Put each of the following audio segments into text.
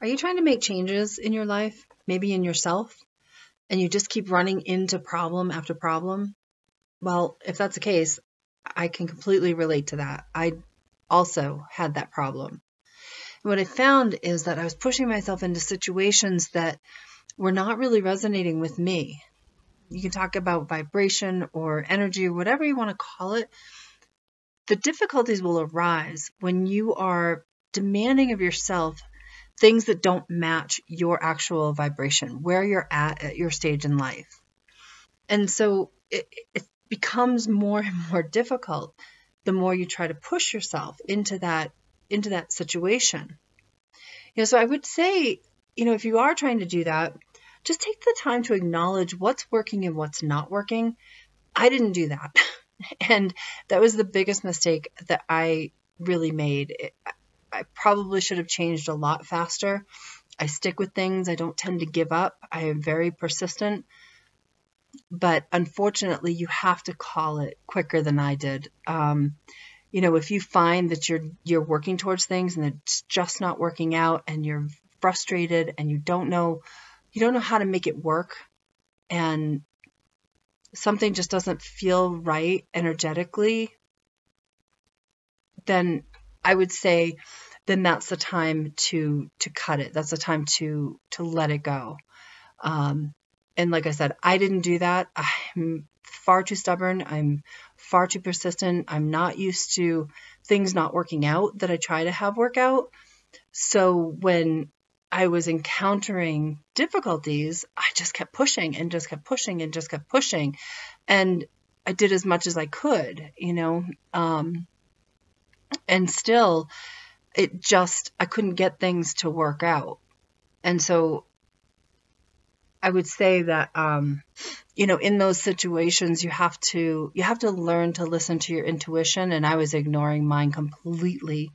Are you trying to make changes in your life, maybe in yourself, and you just keep running into problem after problem? Well, if that's the case, I can completely relate to that. I also had that problem. And what I found is that I was pushing myself into situations that were not really resonating with me. You can talk about vibration or energy or whatever you want to call it. The difficulties will arise when you are demanding of yourself things that don't match your actual vibration, where you're at your stage in life. And so it becomes more and more difficult the more you try to push yourself into that situation. You know, so I would say, you know, if you are trying to do that, just take the time to acknowledge what's working and what's not working. I didn't do that. And that was the biggest mistake that I really made. I probably should have changed a lot faster. I stick with things. I don't tend to give up. I am very persistent. But unfortunately, you have to call it quicker than I did. You know, if you find that you're working towards things and it's just not working out and you're frustrated and you don't know how to make it work, and something just doesn't feel right energetically, then I would say, then that's the time to cut it. That's the time to let it go. And like I said, I didn't do that. I'm far too stubborn. I'm far too persistent. I'm not used to things not working out that I try to have work out. So when I was encountering difficulties, I just kept pushing and just kept pushing and just kept pushing. And I did as much as I could, you know. And still, I couldn't get things to work out. And so I would say that, you know, in those situations, you have to learn to listen to your intuition. And I was ignoring mine completely.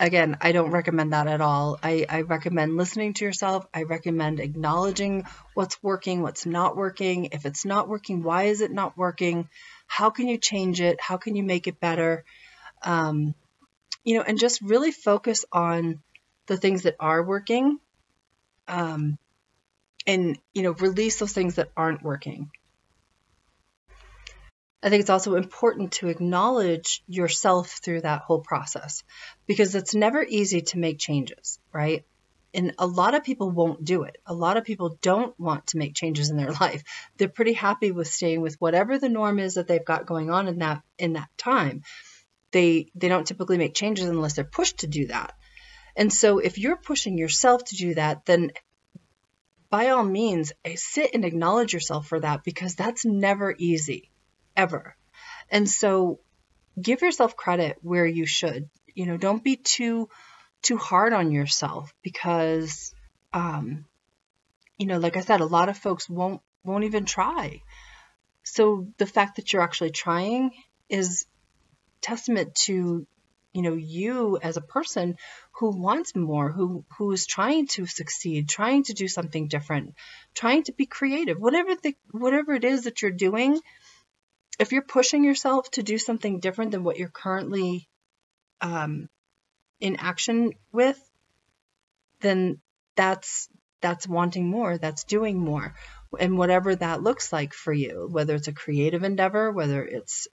Again, I don't recommend that at all. I recommend listening to yourself. I recommend acknowledging what's working, what's not working. If it's not working, why is it not working? How can you change it? How can you make it better? You know, and just really focus on the things that are working, and, you know, release those things that aren't working. I think it's also important to acknowledge yourself through that whole process, because it's never easy to make changes, right? And a lot of people won't do it. A lot of people don't want to make changes in their life. They're pretty happy with staying with whatever the norm is that they've got going on in that time. They don't typically make changes unless they're pushed to do that. And so if you're pushing yourself to do that, then by all means, sit and acknowledge yourself for that, because that's never easy. Ever. And so give yourself credit where you should. You know, don't be too hard on yourself, because, you know, like I said, a lot of folks won't even try. So the fact that you're actually trying is testament to, you know, you as a person who wants more, who is trying to succeed, trying to do something different, trying to be creative, whatever it is that you're doing. If you're pushing yourself to do something different than what you're currently in action with, then that's wanting more, that's doing more. And whatever that looks like for you, whether it's a creative endeavor, whether it's,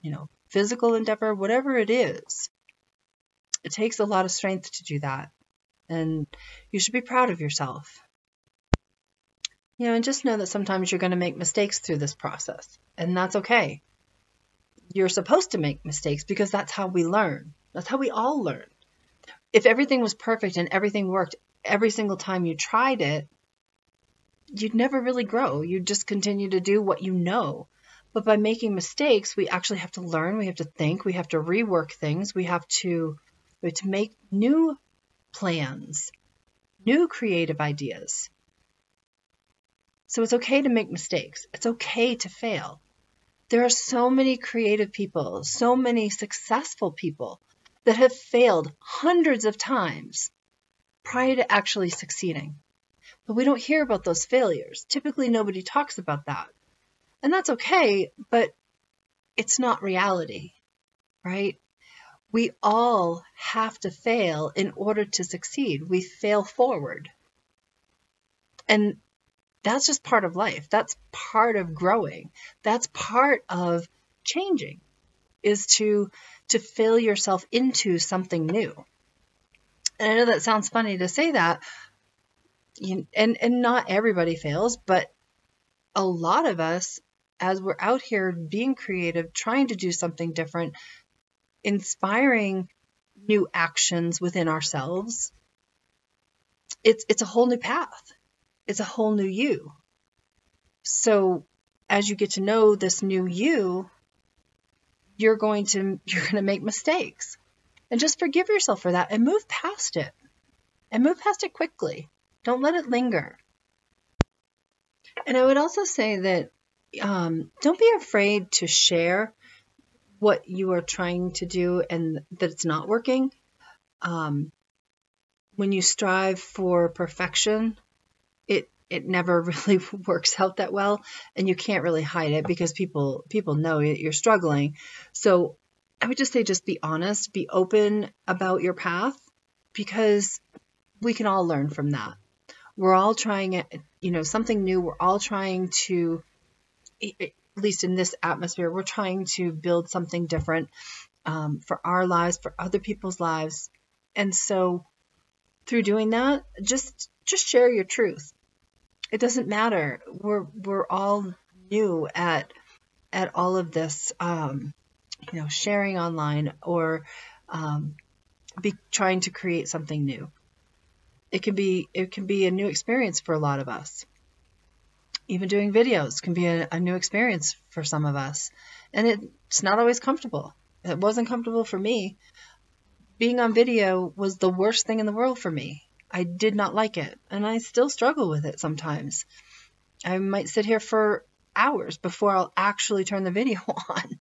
you know, physical endeavor, whatever it is, it takes a lot of strength to do that. And you should be proud of yourself. You know, and just know that sometimes you're going to make mistakes through this process, and that's okay. You're supposed to make mistakes, because that's how we learn. That's how we all learn. If everything was perfect and everything worked every single time you tried it, you'd never really grow. You'd just continue to do what you know. But by making mistakes, we actually have to learn. We have to think. We have to rework things. We have to make new plans, new creative ideas. So it's okay to make mistakes. It's okay to fail. There are so many creative people, so many successful people that have failed hundreds of times prior to actually succeeding. But we don't hear about those failures. Typically, nobody talks about that. And that's okay, but it's not reality, right? We all have to fail in order to succeed. We fail forward. And that's just part of life. That's part of growing. That's part of changing, is to fill yourself into something new. And I know that sounds funny to say that, and not everybody fails, but a lot of us, as we're out here being creative, trying to do something different, inspiring new actions within ourselves, it's a whole new path. It's a whole new you. So as you get to know this new you, you're going to make mistakes. And just forgive yourself for that and move past it. And move past it quickly. Don't let it linger. And I would also say that don't be afraid to share what you are trying to do and that it's not working. When you strive for perfection, it never really works out that well, and you can't really hide it because people know you're struggling. So I would just say, just be honest, be open about your path, because we can all learn from that. We're all trying it, something new. We're all trying to, at least in this atmosphere, we're trying to build something different for our lives, for other people's lives. And so through doing that, just share your truth. It doesn't matter. We're all new at all of this, sharing online or trying to create something new. It can be a new experience for a lot of us. Even doing videos can be a new experience for some of us, and it's not always comfortable. It wasn't comfortable for me. Being on video was the worst thing in the world for me. I did not like it, and I still struggle with it sometimes. I might sit here for hours before I'll actually turn the video on.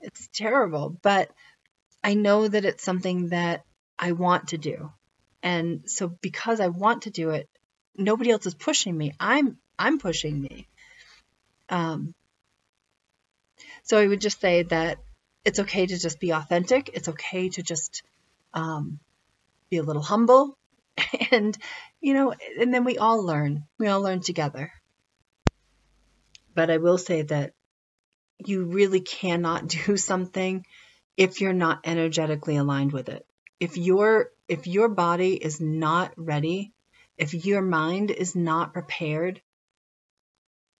It's terrible, but I know that it's something that I want to do. And so because I want to do it, nobody else is pushing me. I'm pushing me. So I would just say that it's okay to just be authentic. It's okay to just be a little humble. And, and then we all learn. We all learn together. But I will say that you really cannot do something if you're not energetically aligned with it. If your body is not ready, if your mind is not prepared,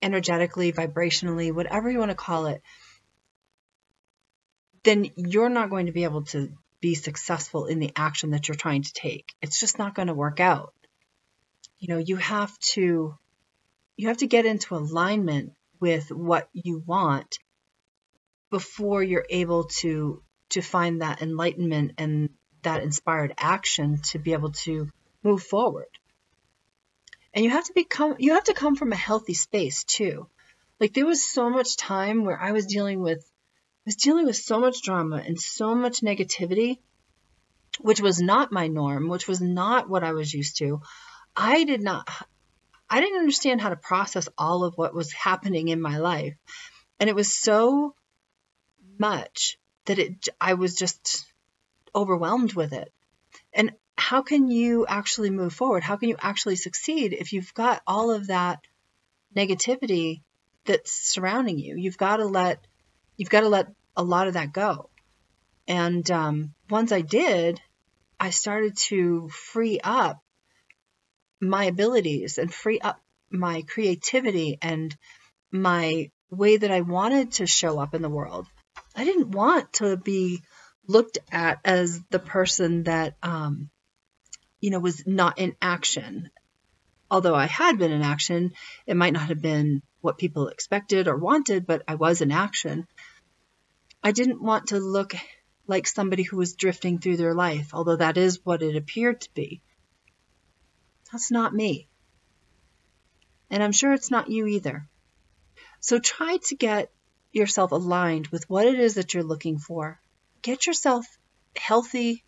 energetically, vibrationally, whatever you want to call it, then you're not going to be able to be successful in the action that you're trying to take. It's just not going to work out. You have to get into alignment with what you want before you're able to find that enlightenment and that inspired action to be able to move forward. And you have to come from a healthy space too. Like, there was so much time where I was dealing with so much drama and so much negativity, which was not my norm, which was not what I was used to. I didn't understand how to process all of what was happening in my life. And it was so much that I was just overwhelmed with it. And how can you actually move forward? How can you actually succeed if you've got all of that negativity that's surrounding you? You've got to let a lot of that go. And once I did, I started to free up my abilities and free up my creativity and my way that I wanted to show up in the world. I didn't want to be looked at as the person that, was not in action. Although I had been in action, it might not have been what people expected or wanted, but I was in action. I didn't want to look like somebody who was drifting through their life, although that is what it appeared to be. That's not me. And I'm sure it's not you either. So try to get yourself aligned with what it is that you're looking for. Get yourself healthy,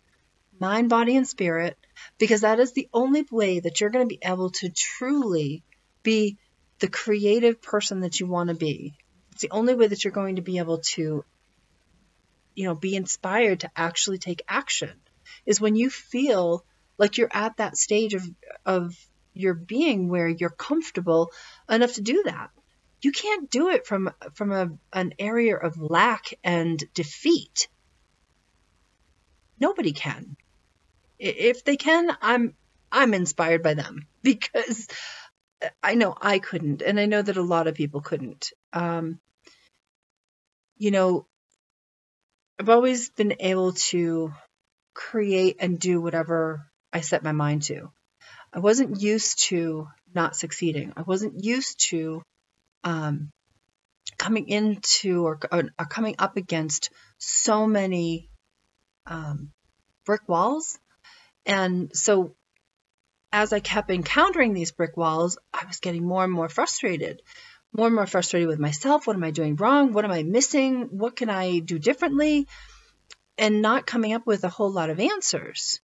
mind, body, and spirit, because that is the only way that you're going to be able to truly be the creative person that you want to be. It's the only way that you're going to be able to be inspired to actually take action, is when you feel like you're at that stage of your being where you're comfortable enough to do that. You can't do it from an area of lack and defeat. Nobody can. If they can, I'm inspired by them, because I know I couldn't, and I know that a lot of people couldn't. I've always been able to create and do whatever I set my mind to. I wasn't used to not succeeding. I wasn't used to coming up against so many brick walls. And so as I kept encountering these brick walls, I was getting more and more frustrated with myself. What am I doing wrong? What am I missing? What can I do differently? And not coming up with a whole lot of answers.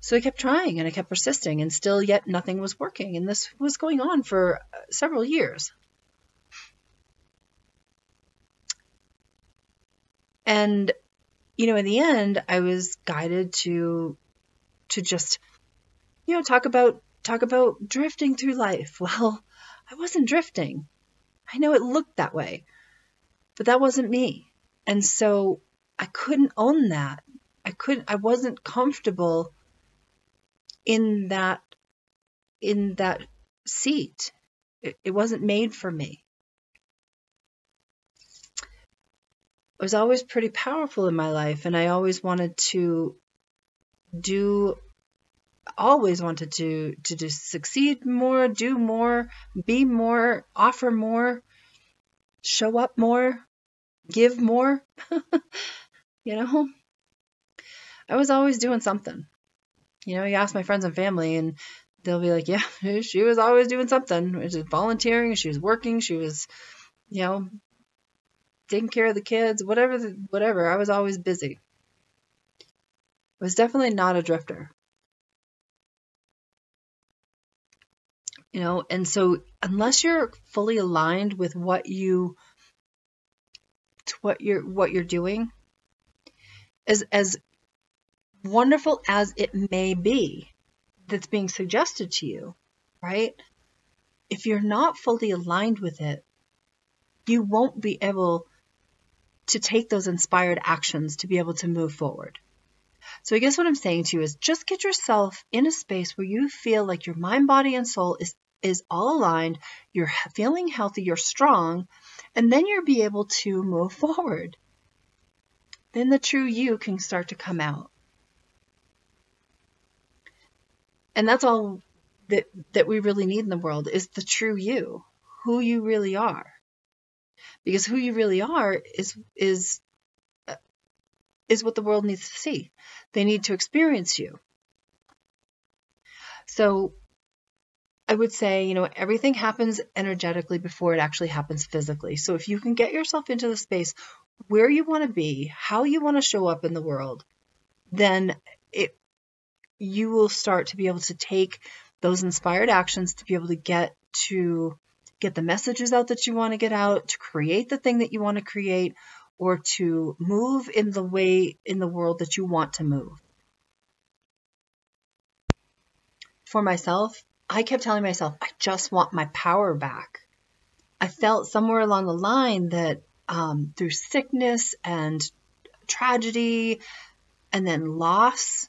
So I kept trying and I kept persisting, and still yet nothing was working. And this was going on for several years. And, in the end, I was guided to just, talk about drifting through life. Well, I wasn't drifting. I know it looked that way, but that wasn't me. And so I couldn't own that. I wasn't comfortable in that seat. It wasn't made for me. It was always pretty powerful in my life, and I always wanted to succeed more, do more, be more, offer more, show up more, give more. I was always doing something. You ask my friends and family, and they'll be like, yeah, she was always doing something. She was volunteering, she was working, she was, taking care of the kids, whatever. I was always busy. I was definitely not a drifter. And so unless you're fully aligned with what you're doing, as wonderful as it may be that's being suggested to you, right? If you're not fully aligned with it, you won't be able to take those inspired actions to be able to move forward. So I guess what I'm saying to you is just get yourself in a space where you feel like your mind, body, and soul is all aligned, you're feeling healthy, you're strong, and then you'll be able to move forward. Then the true you can start to come out. And that's all that we really need in the world, is the true you, who you really are. Because who you really are is what the world needs to see. They need to experience you. So I would say, everything happens energetically before it actually happens physically. So if you can get yourself into the space where you want to be, how you want to show up in the world, then you will start to be able to take those inspired actions to be able to get the messages out that you want to get out, to create the thing that you want to create, or to move in the way in the world that you want to move. For myself, I kept telling myself, I just want my power back. I felt somewhere along the line that through sickness and tragedy and then loss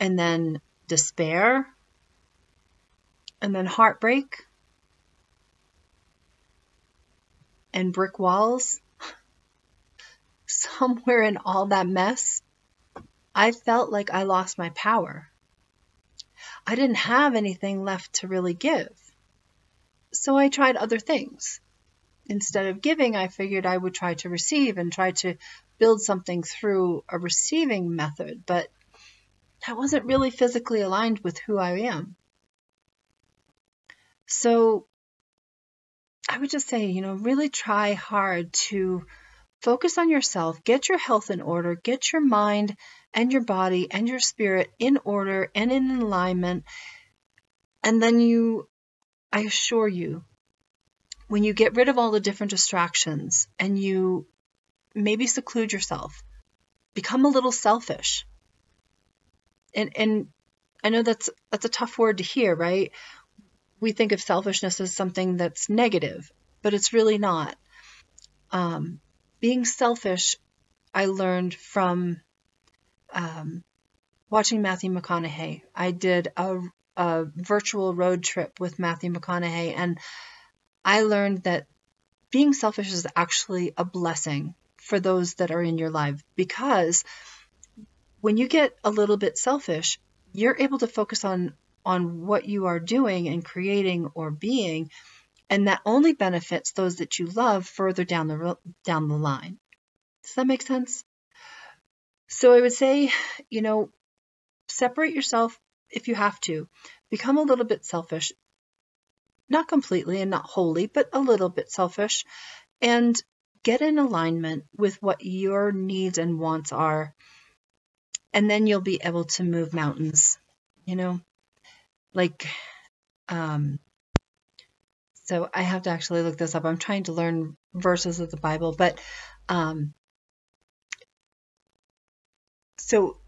and then despair and then heartbreak and brick walls, somewhere in all that mess, I felt like I lost my power. I didn't have anything left to really give. So I tried other things. Instead of giving, I figured I would try to receive and try to build something through a receiving method, but I wasn't really physically aligned with who I am. So I would just say, really try hard to focus on yourself, get your health in order, get your mind and your body and your spirit in order and in alignment. And then I assure you, when you get rid of all the different distractions and you maybe seclude yourself, become a little selfish. And I know that's a tough word to hear, right? We think of selfishness as something that's negative, but it's really not. Being selfish, I learned from watching Matthew McConaughey. I did a virtual road trip with Matthew McConaughey, and I learned that being selfish is actually a blessing for those that are in your life, because when you get a little bit selfish, you're able to focus on what you are doing and creating or being, and that only benefits those that you love further down the line. Does that make sense? So I would say, separate yourself if you have to. Become a little bit selfish. Not completely and not wholly, but a little bit selfish. And get in alignment with what your needs and wants are. And then you'll be able to move mountains, so I have to actually look this up. I'm trying to learn verses of the Bible, but so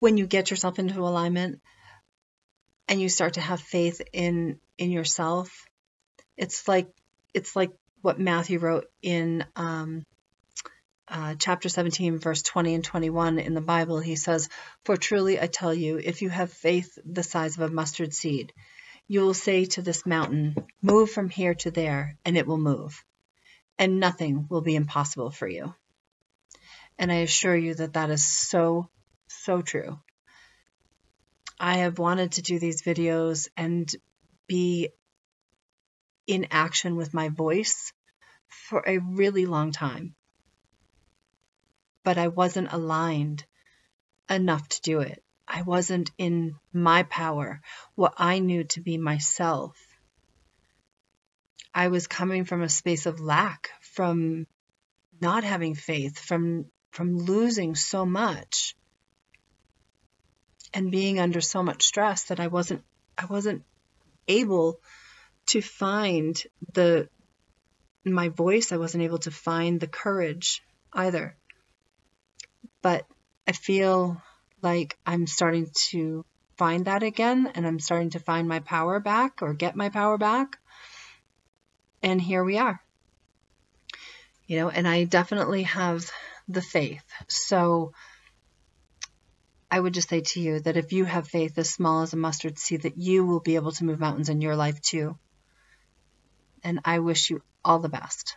when you get yourself into alignment and you start to have faith in yourself, it's like what Matthew wrote in chapter 17, verse 20 and 21 in the Bible. He says, "For truly I tell you, if you have faith the size of a mustard seed, you will say to this mountain, 'Move from here to there,' and it will move, and nothing will be impossible for you." And I assure you that is so, so true. I have wanted to do these videos and be in action with my voice for a really long time, but I wasn't aligned enough to do it. I wasn't in my power, what I knew to be myself. I was coming from a space of lack, from not having faith, from losing so much and being under so much stress that I wasn't able to find my voice. I wasn't able to find the courage either. But I feel like I'm starting to find that again, and I'm starting to find my power back, or get my power back. And here we are. And I definitely have the faith. So I would just say to you that if you have faith as small as a mustard seed, that you will be able to move mountains in your life too. And I wish you all the best.